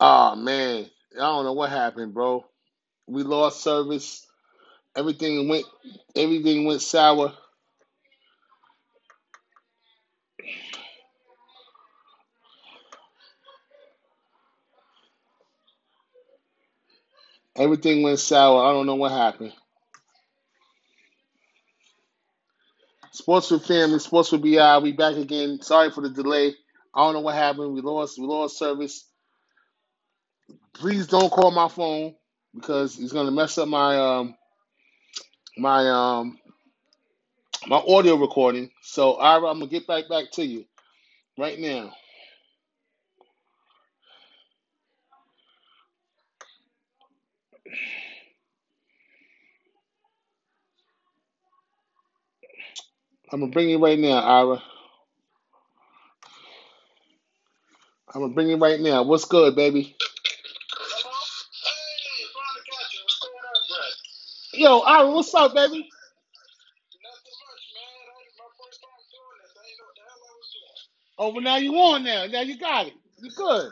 Oh, man. I don't know what happened, bro. We lost service. Everything went sour. Everything went sour. I don't know what happened. Sports with Family, Sports with BI. We back again. Sorry for the delay. I don't know what happened. We lost service. Please don't call my phone because it's gonna mess up my my audio recording. So Ira, I'm gonna get back to you right now. I'm gonna bring it right now, Ira. I'm gonna bring it right now. What's good, baby? Yo, Ira, what's up, baby? Nothing much, man. My first time doing this. I didn't know what the hell I was doing. Oh, well, now you on now. Now you got it. You good. Yeah, you got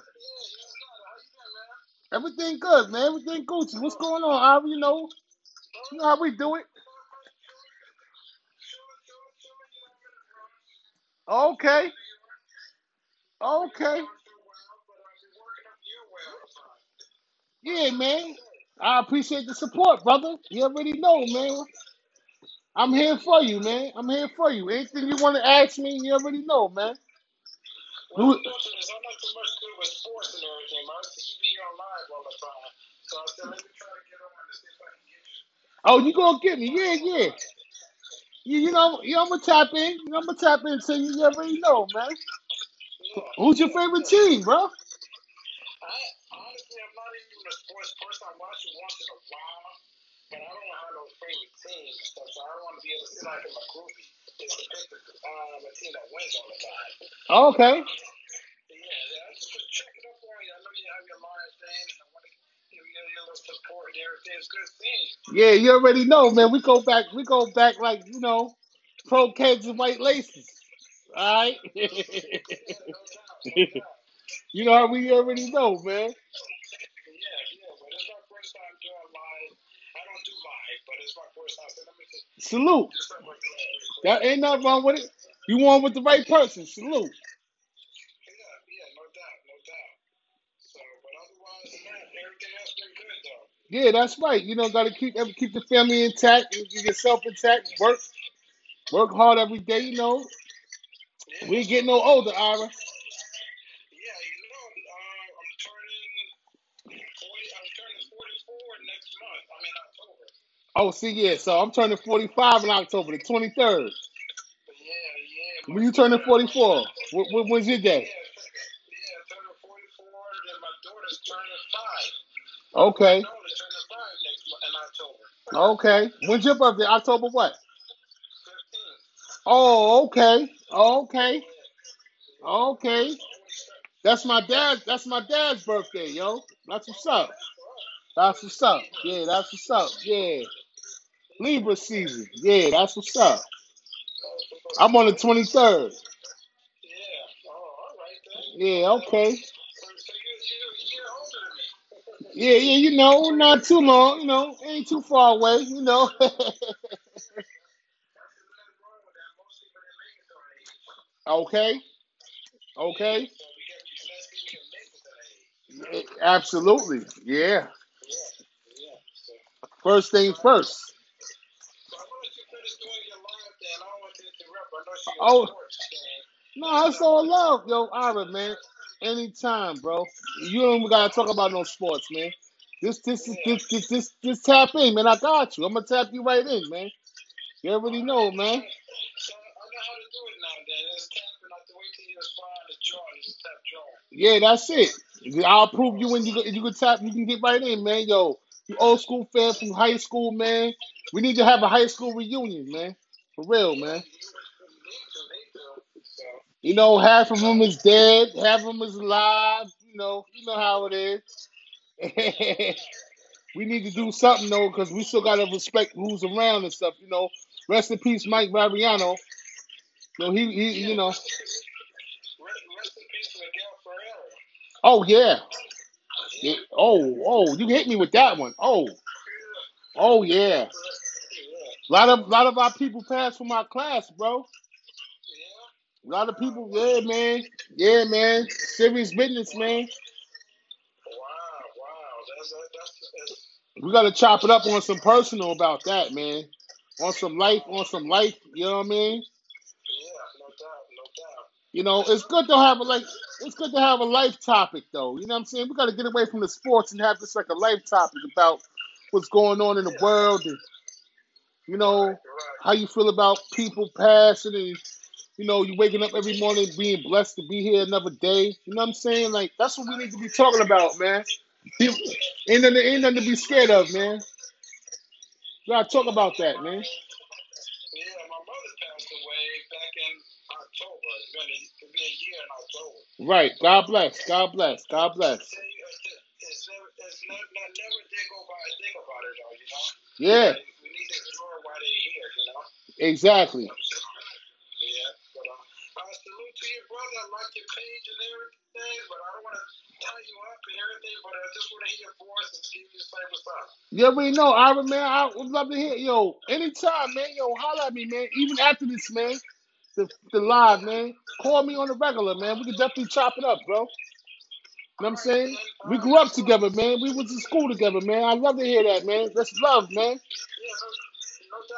it. How you doing, man? Everything good, man. Everything Gucci. What's going on, Ira? You know how we do it. Okay. Yeah, man. I appreciate the support, brother. You already know, man. I'm here for you, man. I'm here for you. Anything you want to ask me, you already know, man. Well, I'm not too much good with sports and everything, but I see you be online all the time. So I said, let me try to get on and see if I can get you. Oh, you going to get me? Yeah. You know, I'm going to tap in. I'm going to tap into you. You already know, man. Yeah. Who's your favorite team, bro? Honestly, I'm not even a sports person. I watch it once in a while, but I don't have no favorite team and stuff, so I don't want to be able to sit like in my groupie. It's a team that wins all the time. Oh, okay. Yeah, I'm just checking up on you. I know you have your live thing, and I want to give you a little support and everything. It's good seeing you. Yeah, you already know, man. We go back like, you know, pro kids and white laces. All right? Yeah, no doubt. You know how we already know, man. Yeah, but it's my first time doing live. I don't do live, but it's my first time. So let me just salute. That ain't nothing wrong with it. You on with the right person. Salute. Yeah, no doubt. So, but otherwise, man, everything else been good, though. Yeah, that's right. You know, gotta keep the family intact, keep yourself intact. Work hard every day. You know, yeah. We ain't getting no older, Ira. Oh, see, yeah. So I'm turning 45 in October, the 23rd. Yeah. When you turning 44? When's your day? Yeah, turning 44, and my daughter's turning 5. Okay. My daughter's turning 5 in October. Okay. When's your birthday? October what? 15th. Oh, okay. Okay. That's my dad's birthday, yo. That's what's up. Yeah. Libra season. Yeah, that's what's up. I'm on the 23rd. Yeah. Oh, all right then. Yeah, okay. So you're older than me. Yeah, you know, not too long, you know, ain't too far away, you know. Okay. Yeah, absolutely. Yeah. First things first. Oh, no, it's all love, yo, Ira, man. Anytime, bro. You don't even gotta talk about no sports, man. Just tap in, man. I got you. I'm gonna tap you right in, man. You already know, man. So I know how to do it now, man. It's tapping. I have to wait till you find the jaw. Just tap jaw. Yeah, that's it. I'll prove you when you can tap. You can get right in, man, yo. You old school fan from high school, man. We need to have a high school reunion, man. For real, man. You know, half of them is dead, half of them is alive. You know how it is. We need to do something though, because we still gotta respect who's around and stuff. You know, rest in peace, Mike Variano. So he, you know. Rest in peace, Miguel Ferreira. Oh yeah. Oh, you hit me with that one. Oh, yeah. A lot of our people passed from our class, bro. A lot of people, yeah, man. Yeah, man. Serious business, man. Wow. We got to chop it up on some personal about that, man. On some life, you know what I mean? Yeah, no doubt. You know, it's good to have a life topic, though. You know what I'm saying? We got to get away from the sports and have just like a life topic about what's going on in the world and, you know, right. How you feel about people passing and, you know, you waking up every morning being blessed to be here another day. You know what I'm saying? Like, that's what we need to be talking about, man. Ain't nothing to be scared of, man. You gotta talk about that, man. Yeah, my mother passed away back in October. It'll be a year in October. Right. God bless. Never think about it, though, you know? Yeah. We need to explore why they're here, you know? Exactly. Yeah. But, I salute to your brother. I like your page and everything, but I don't want to tie you up and everything, but I just want to hear your voice and see if you say what's up. Yeah, we know. I would love to hear. Yo, anytime, man. Yo, holler at me, man. Even after this, man. The live, man. Call me on the regular, man. We can definitely chop it up, bro. You know what I'm saying? We grew up together, man. We went to school together, man. I love to hear that, man. That's love, man.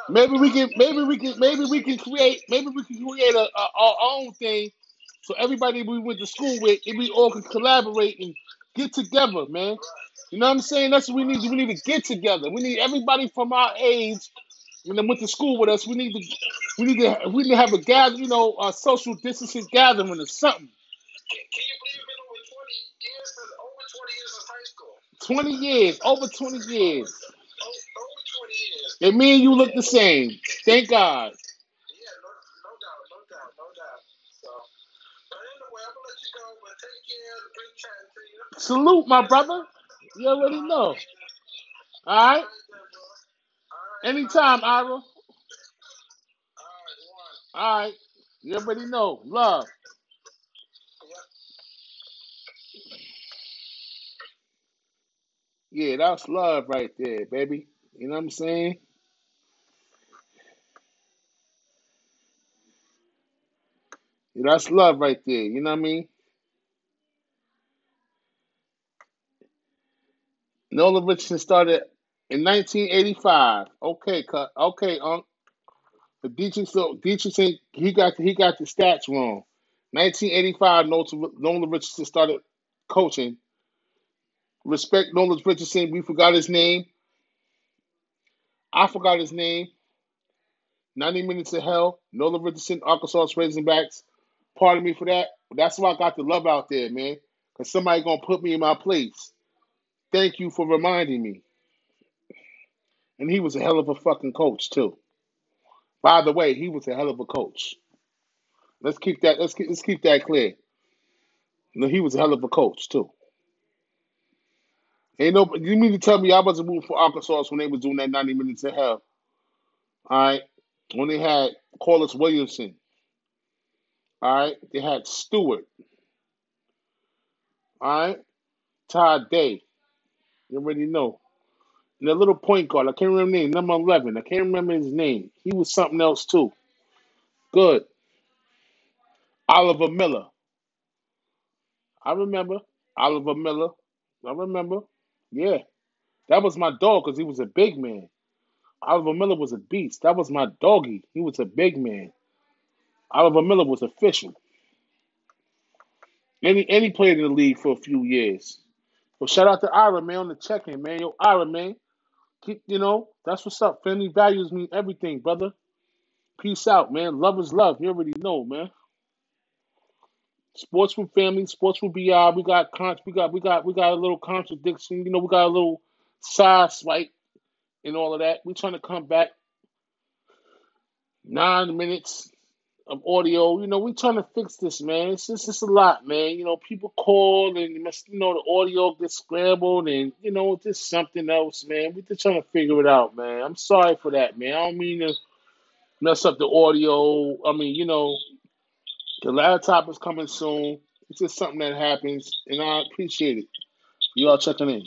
Maybe we can create our own thing. So everybody we went to school with, and we all can collaborate and get together, man. You know what I'm saying? That's what we need. We need to get together. We need everybody from our age, and then went to school with us. We need to have a gather. You know, a social distancing gathering or something. Can you believe it? Over 20 years. And me and you look the same. Thank God. Yeah, no doubt. So, but anyway, I'm going to let you go, but take care and bring time to you. Salute, my brother. You already know. All right? Anytime, Ira. All right. You already know. Love. Yeah, that's love right there, baby. You know what I'm saying? Yeah, that's love right there. You know what I mean? Nolan Richardson started in 1985. Okay, Unc. But Dietrich, he got the stats wrong. 1985, Nolan Richardson started coaching. Respect Nolan Richardson. We forgot his name. I forgot his name. 90 Minutes of Hell. Nolan Richardson, Arkansas Razorbacks. Pardon me for that. But that's why I got the love out there, man. Because somebody going to put me in my place. Thank you for reminding me. And he was a hell of a fucking coach, too. By the way, he was a hell of a coach. Let's keep that clear. No, he was a hell of a coach, too. You mean to tell me I wasn't rooting for Arkansas when they was doing that 90 Minutes of Hell? All right. When they had Corliss Williamson. All right. They had Stewart. All right. Todd Day. You already know. And a little point guard. I can't remember his name. Number 11. I can't remember his name. He was something else, too. Good. Oliver Miller. I remember. Oliver Miller. I remember. Yeah, that was my dog because he was a big man. Oliver Miller was a beast. That was my doggy. He was a big man. Oliver Miller was official. Any played in the league for a few years. Well, shout out to Ira, man, on the check-in, man. Yo, Ira, man. That's what's up. Family values mean everything, brother. Peace out, man. Love is love. You already know, man. Sports with family, sports with BI. We got a little contradiction. We got a little side swipe and all of that. We're trying to come back 9 minutes of audio. We're trying to fix this, man. It's a lot, man. People call and the audio gets scrambled and just something else, man. We're just trying to figure it out, man. I'm sorry for that, man. I don't mean to mess up the audio. I mean, The laptop is coming soon. It's just something that happens, and I appreciate it. You all checking in.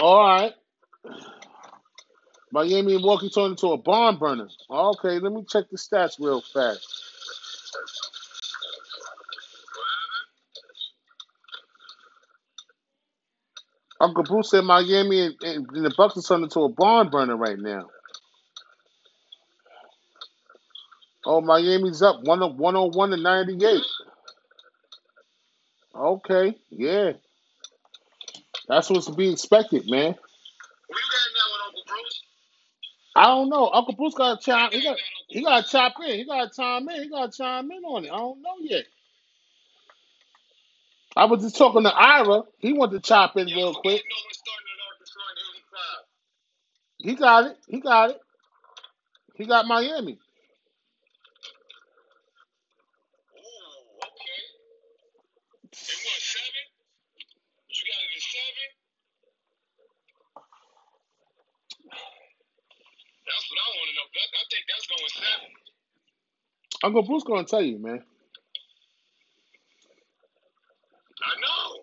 All right. Miami and Milwaukee turned into a barn burner. Okay, let me check the stats real fast. Uncle Bruce said Miami and the Bucks are turned into a barn burner right now. Oh, Miami's up 101 to 98. Okay, yeah. That's what's to be expected, man. What you got now with Uncle Bruce? I don't know. Uncle Bruce got to chime in. He got to chop in. He got to chime in. He got to chime in on it. I don't know yet. I was just talking to Ira. He wanted to chop in real quick. He got it. He got it. He got Miami. I think that's going seven. Uncle Bruce going to tell you, man. I know.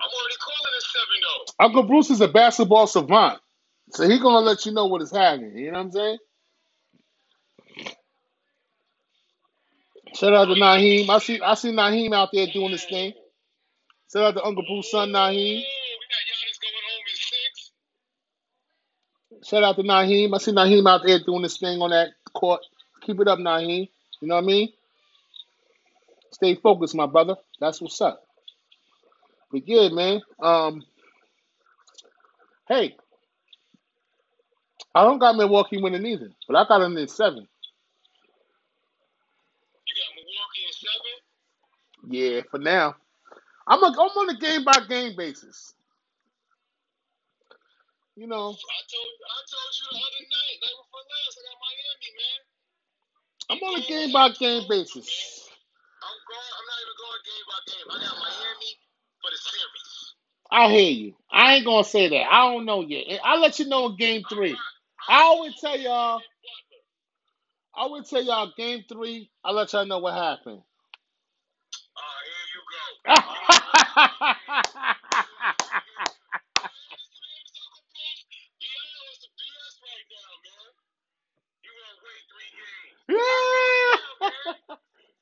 I'm already calling it seven, though. Uncle Bruce is a basketball savant, so he's going to let you know what is happening. You know what I'm saying? Shout out to Naheem. I see Naheem out there doing his thing. Shout out to Uncle Bruce's son, Naheem. Shout out to Naheem. I see Naheem out there doing this thing on that court. Keep it up, Naheem. You know what I mean? Stay focused, my brother. That's what's up. But yeah, man. Hey, I don't got Milwaukee winning either, but I got them in seven. You got Milwaukee in seven? Yeah, for now. I'm on a game-by-game basis. You know, I told you the other night, night before last, I got Miami, man. I'm on a game by game basis. I'm not even going game by game. I got Miami for the series. I hear you. I ain't gonna say that. I don't know yet. I'll let you know in game 3. I always tell y'all game 3. I'll let y'all know what happened. Here you go.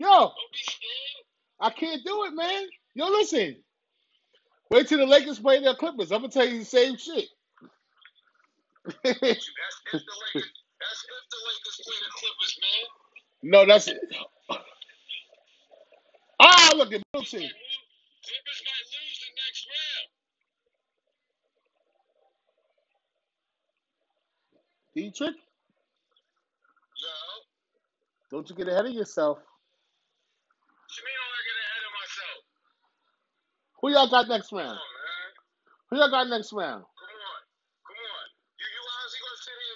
Yo, I can't do it, man. Yo, listen. Wait till the Lakers play their Clippers. I'm gonna tell you the same shit. That's if the Lakers play the Clippers, man. No, that's it. Ah, look at Milton. Clippers might lose the next round. Dietrich? Yo. Don't you get ahead of yourself. Who y'all got next round? Come on. You honestly gonna sit here and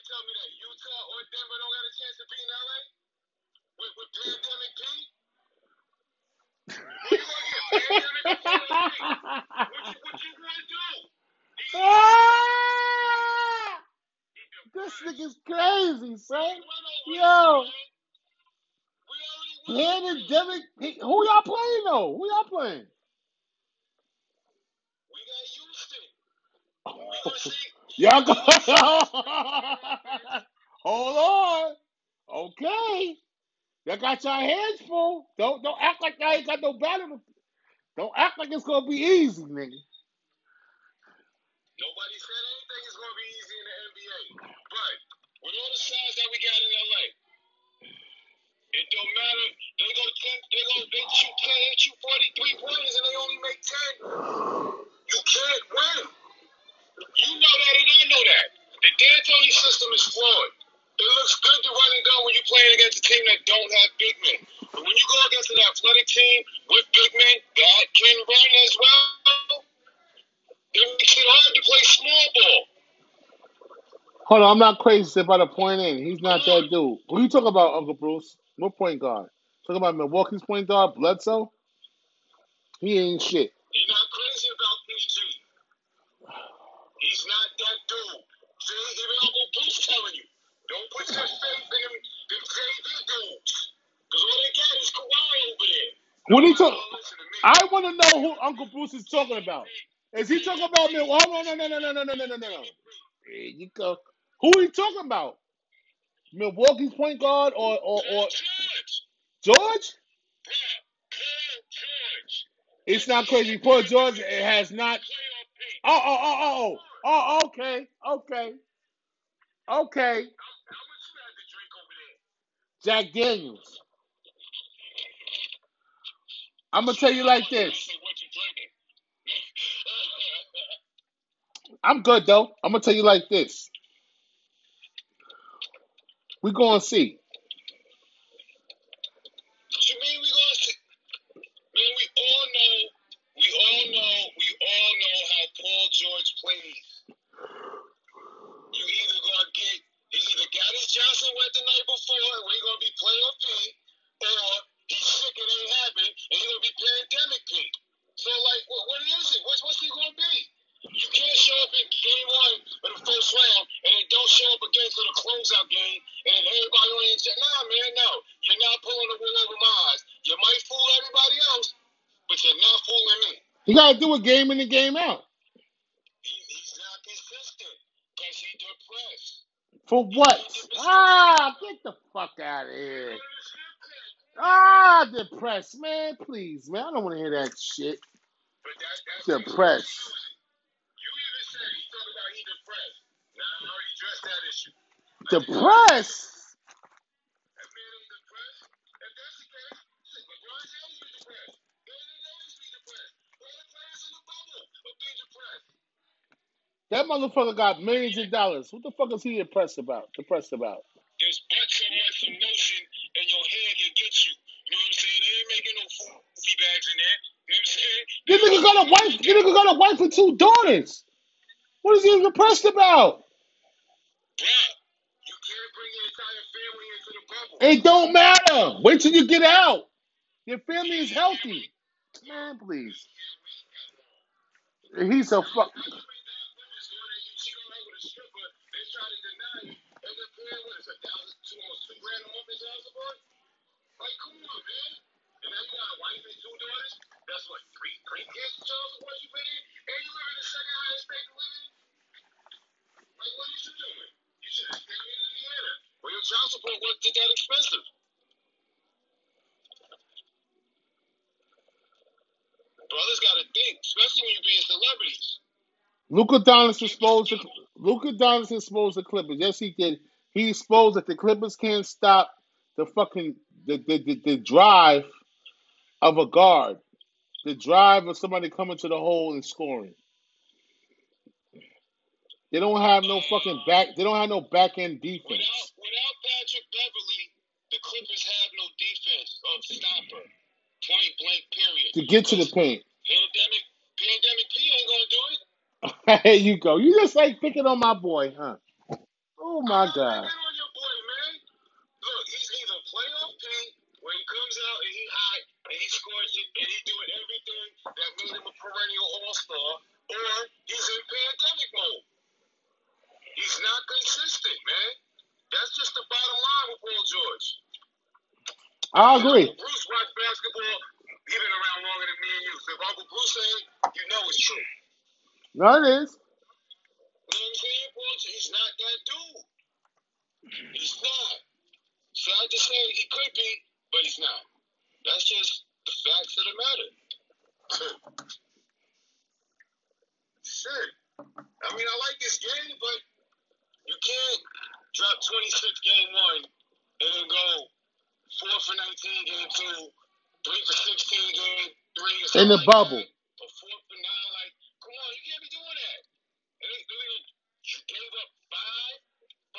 tell me that Utah or Denver don't got a chance to be in LA? With pandemic P? What you gonna do? This nigga's crazy, son. Yo. Pandemic P. Who y'all playing though? Y'all go. Hold on. Okay. Y'all got your hands full. Don't act like y'all ain't got no battle. Don't act like it's gonna be easy, nigga. Nobody said anything is gonna be easy in the NBA. But with all the size that we got in LA, it don't matter. They shoot 10, they shoot 43 pointers and they only make 10. You can't win. You know that and I know that. The D'Antoni system is flawed. It looks good to run and go when you're playing against a team that don't have big men. But when you go against an athletic team with big men that can run as well, it makes it hard to play small ball. Hold on, I'm not crazy about a point in. He's not that dude. Who you talking about, Uncle Bruce? What point guard? Talking about Milwaukee's point guard, Bledsoe? He ain't shit. He's not crazy about PG. He's not that dude. Even Uncle Bruce telling you, don't put your faith in them JV dudes. Because all they got is Kawhi over there. What are you talking? Listen to me. I want to know who Uncle Bruce is talking about. Is he talking about Milwaukee? Oh, no. There you go. Who are you talking about? Milwaukee's point guard or George? It's not crazy. Poor George has not. Oh, okay. Jack Daniels. I'm going to tell you like this. I'm good, though. I'm going to tell you like this. We're going to see. What you mean we're going to see? Man, we all know how Paul George plays. You either going to get, he either got his Johnson wet the night before and we're going to be playoff P, or he's sick and ain't happy and he's going to be pandemic P. So, like, what is it? What's he going to be? You can't show up in game one of the first round and then don't show up again for the closeout game and everybody on your chest. Nah, man, no. You're not pulling the wool over my eyes. You might fool everybody else, but you're not fooling me. You got to do a game in and game out. He's not consistent because he's depressed. For what? Get the fuck out of here. Depressed, man. Please, man. I don't want to hear that shit. But that's depressed. Depressed? That motherfucker got millions of dollars. What the fuck is he depressed about? There's but so much emotion in your head can get you. You know what I'm saying? They ain't making no food bags in there. You know what I'm saying? This nigga got a wife with two daughters. What is he depressed about? Yeah. You can't bring your entire family into the bubble. It don't matter. Wait till you get out. Your family is healthy. Man, please. He's a fuck. Luka Doncic exposed the Clippers. Yes, he did. He exposed that the Clippers can't stop the fucking the drive of a guard, the drive of somebody coming to the hole and scoring. They don't have no fucking back. They don't have no back end defense. Without Patrick Beverly, the Clippers have no defense of stopper. Point blank. Period. To get to the paint. Pandemic P ain't gonna do it. There you go. You just like picking on my boy, huh? Oh, my God. On your boy, man. Look, he's either playoff P when he comes out and he's hot and he scores it and he's doing everything that made him a perennial all-star, or he's in pandemic mode. He's not consistent, man. That's just the bottom line with Paul George. I agree. Uncle Bruce watched basketball. He's been around longer than me and you. So if Uncle Bruce said it, you know it's true. No, it is. You know what I'm saying, Paul? He's not that dude. He's not. So I just say he could be, but he's not. That's just the facts of the matter. Shit. I mean, I like this game, but you can't drop 26 game one and then go 4-for-19 game two, 3-for-16 game three. In the bubble. Or 4-for-9. You can't be doing that. You gave up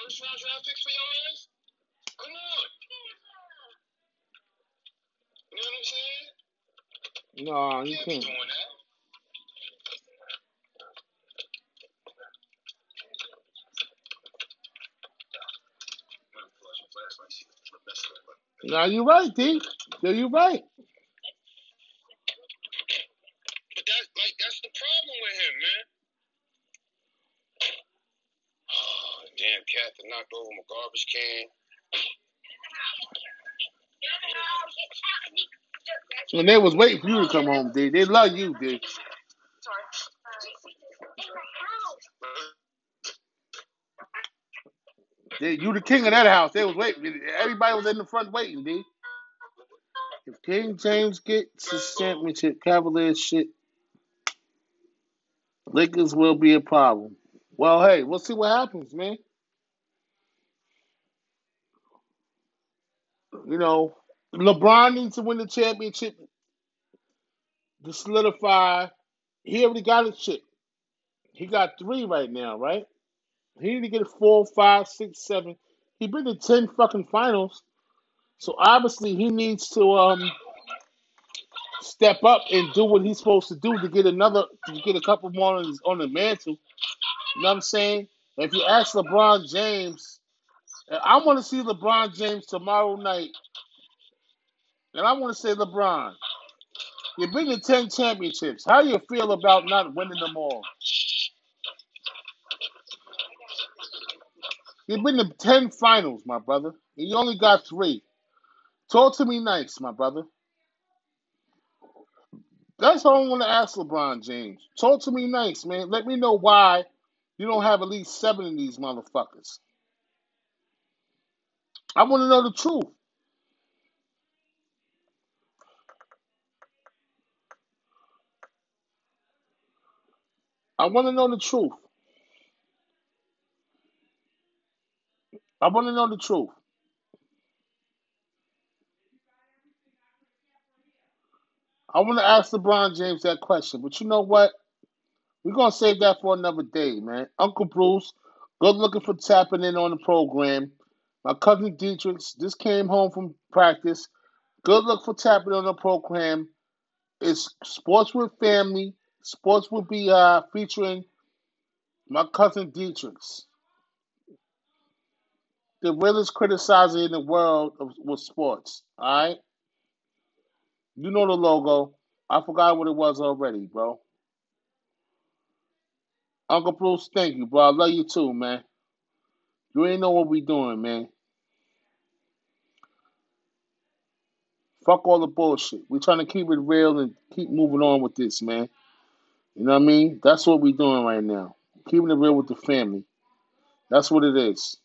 5 first-round draft picks for your ass? Come on. You know what I'm saying? No, you can't. Be doing that. No, you're right, D. No, you're right. That's the problem with him, man. Oh, damn cat that knocked over my garbage can. Get out of the house. Get out of the house. When they was waiting for you to come home, D. They love you, D. You the king of that house. They was waiting. Everybody was in the front waiting, D. If King James gets his championship, Cavaliers shit, Lakers will be a problem. Well, hey, we'll see what happens, man. You know, LeBron needs to win the championship to solidify. He already got his shit. He got 3 right now, right? He need to get 4, 5, 6, 7. He been to 10 fucking finals. So obviously he needs to step up and do what he's supposed to do to get another, to get a couple more on the mantle. You know what I'm saying? If you ask LeBron James, I want to see LeBron James tomorrow night. And I want to say, LeBron, you're bringing 10 championships. How do you feel about not winning them all? You've been to 10 finals, my brother, and you only got 3. Talk to me nice, my brother. That's all I want to ask LeBron James. Talk to me nice, man. Let me know why you don't have at least 7 of these motherfuckers. I want to know the truth. I want to know the truth. I want to know the truth. I want to ask LeBron James that question, but you know what? We're going to save that for another day, man. Uncle Bruce, good looking for tapping in on the program. My cousin Dietrich just came home from practice. Good luck for tapping on the program. It's Sports with Family. Sports will be featuring my cousin Dietrich. The realest criticizer in the world with sports, all right? You know the logo. I forgot what it was already, bro. Uncle Bruce, thank you, bro. I love you too, man. You ain't know what we doing, man. Fuck all the bullshit. We're trying to keep it real and keep moving on with this, man. You know what I mean? That's what we're doing right now. Keeping it real with the family. That's what it is.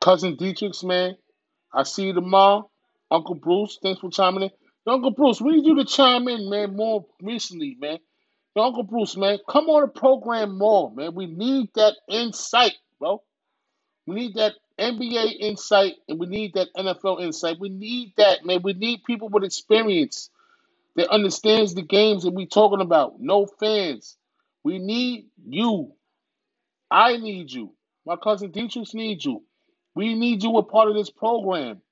Cousin Dietrich, man, I see you tomorrow. Uncle Bruce, thanks for chiming in. Yo, Uncle Bruce, we need you to chime in, man, more recently, man. Yo, Uncle Bruce, man, come on the program more, man. We need that insight, bro. We need that NBA insight, and we need that NFL insight. We need that, man. We need people with experience that understands the games that we're talking about. No fans. We need you. I need you. My cousin Dietrich needs you. We need you a part of this program.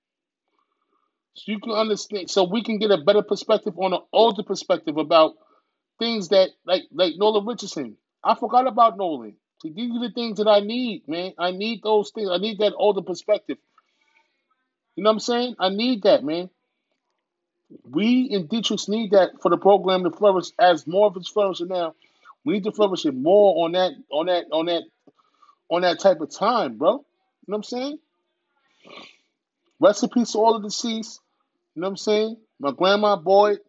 So you can understand, so we can get a better perspective on an older perspective about things that, like Nolan Richardson. I forgot about Nolan. So these are the things that I need, man. I need those things. I need that older perspective. You know what I'm saying? I need that, man. We in Detroit need that for the program to flourish as more of it's flourishing now. We need to flourish it more on that type of time, bro. You know what I'm saying? Rest in peace to all the deceased. You know what I'm saying? My grandma, Boyd.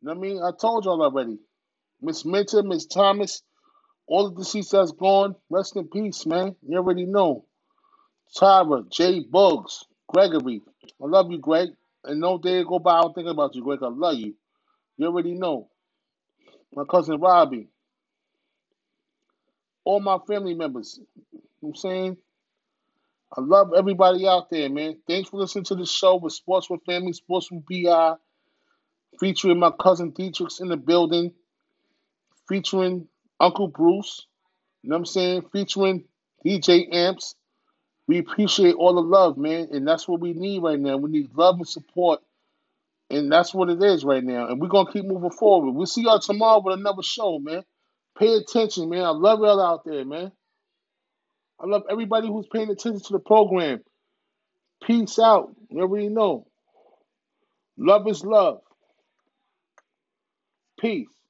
You know what I mean? I told y'all already. Miss Minter, Miss Thomas. All of the deceased that's gone, rest in peace, man. You already know. Tyra, Jay Bugs, Gregory. I love you, Greg. And no day go by I don't think about you, Greg. I love you. You already know. My cousin Robbie. All my family members. You know what I'm saying? I love everybody out there, man. Thanks for listening to the show with Sports with Family, Sports with BI, featuring my cousin Dietrich in the building, featuring Uncle Bruce, you know what I'm saying, featuring DJ Amps. We appreciate all the love, man, and that's what we need right now. We need love and support, and that's what it is right now, and we're going to keep moving forward. We'll see y'all tomorrow with another show, man. Pay attention, man. I love y'all out there, man. I love everybody who's paying attention to the program. Peace out. You already know. Love is love. Peace.